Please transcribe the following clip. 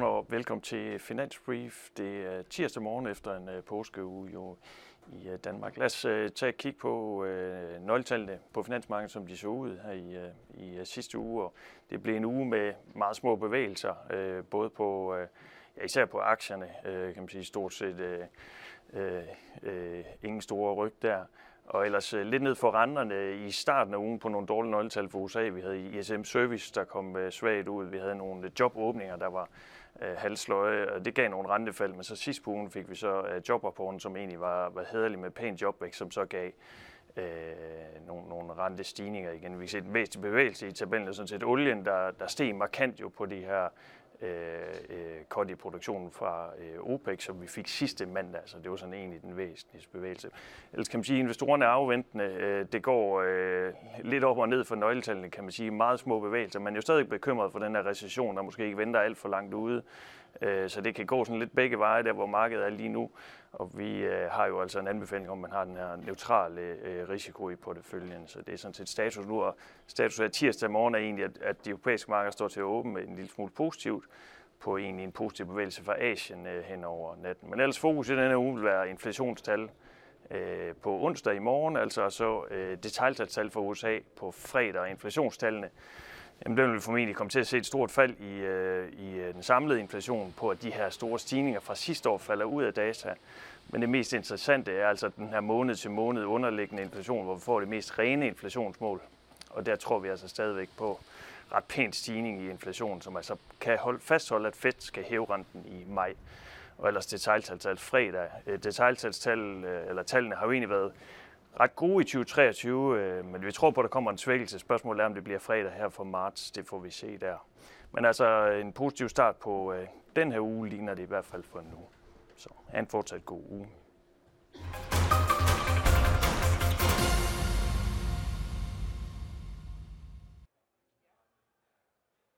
Godmorgen og velkommen til Finans Brief. Det er tirsdag morgen efter en påskeuge jo i Danmark. Lad os tage et kig på nøgletallene på finansmarkedet, som de så ud her i sidste uge. Og det blev en uge med meget små bevægelser, både på, især på aktierne, kan man sige stort set ingen store ryg der. Og ellers lidt ned for randerne i starten af ugen på nogle dårlige nøgletal for USA. Vi havde ISM Service, der kom svagt ud. Vi havde nogle jobåbninger, der var halvsløje, og det gav nogle rentefald. Men så sidst på ugen fik vi så jobrapporten, som egentlig var hæderlig med pæn jobvækst, som så gav nogle rentestigninger igen. Vi kan se den meste bevægelse i tabellen, og sådan set olien, der steg markant jo på de her cut i produktionen fra OPEC, som vi fik sidste mandag, så det var sådan egentlig den væsentligste bevægelse. Ellers kan man sige, at investorerne er afventende. Det går lidt op og ned for nøgletallene, kan man sige. Meget små bevægelser. Man er jo stadig bekymret for den her recession, der måske ikke venter alt for langt ude. Så det kan gå sådan lidt begge veje, der hvor markedet er lige nu. Og vi har jo altså en anbefaling om, man har den her neutrale risiko i porteføljen. Så det er sådan set status nu, og status af tirsdag morgen er egentlig, at de europæiske markeder står til at åbne en lille smule positivt på egentlig en positiv bevægelse fra Asien hen over natten. Men ellers fokus i denne uge vil være inflationstal på onsdag i morgen, altså så detailtal for USA på fredag, og inflationstallene. Jamen, den vil formentlig komme til at se et stort fald i den samlede inflation på, at de her store stigninger fra sidste år falder ud af data. Men det mest interessante er altså den her måned til måned underliggende inflation, hvor vi får det mest rene inflationsmål. Og der tror vi altså stadigvæk på ret pæn stigning i inflationen, som altså kan fastholde, at Fed skal hæve renten i maj. Og ellers detailtaltal fredag. Tallene har jo egentlig været ret gode i 2023, men vi tror på, at der kommer en svækkelse. Spørgsmålet er, om det bliver fredag her for marts. Det får vi se der. Men altså en positiv start på den her uge ligner det i hvert fald for nu. Så have en fortsat god uge.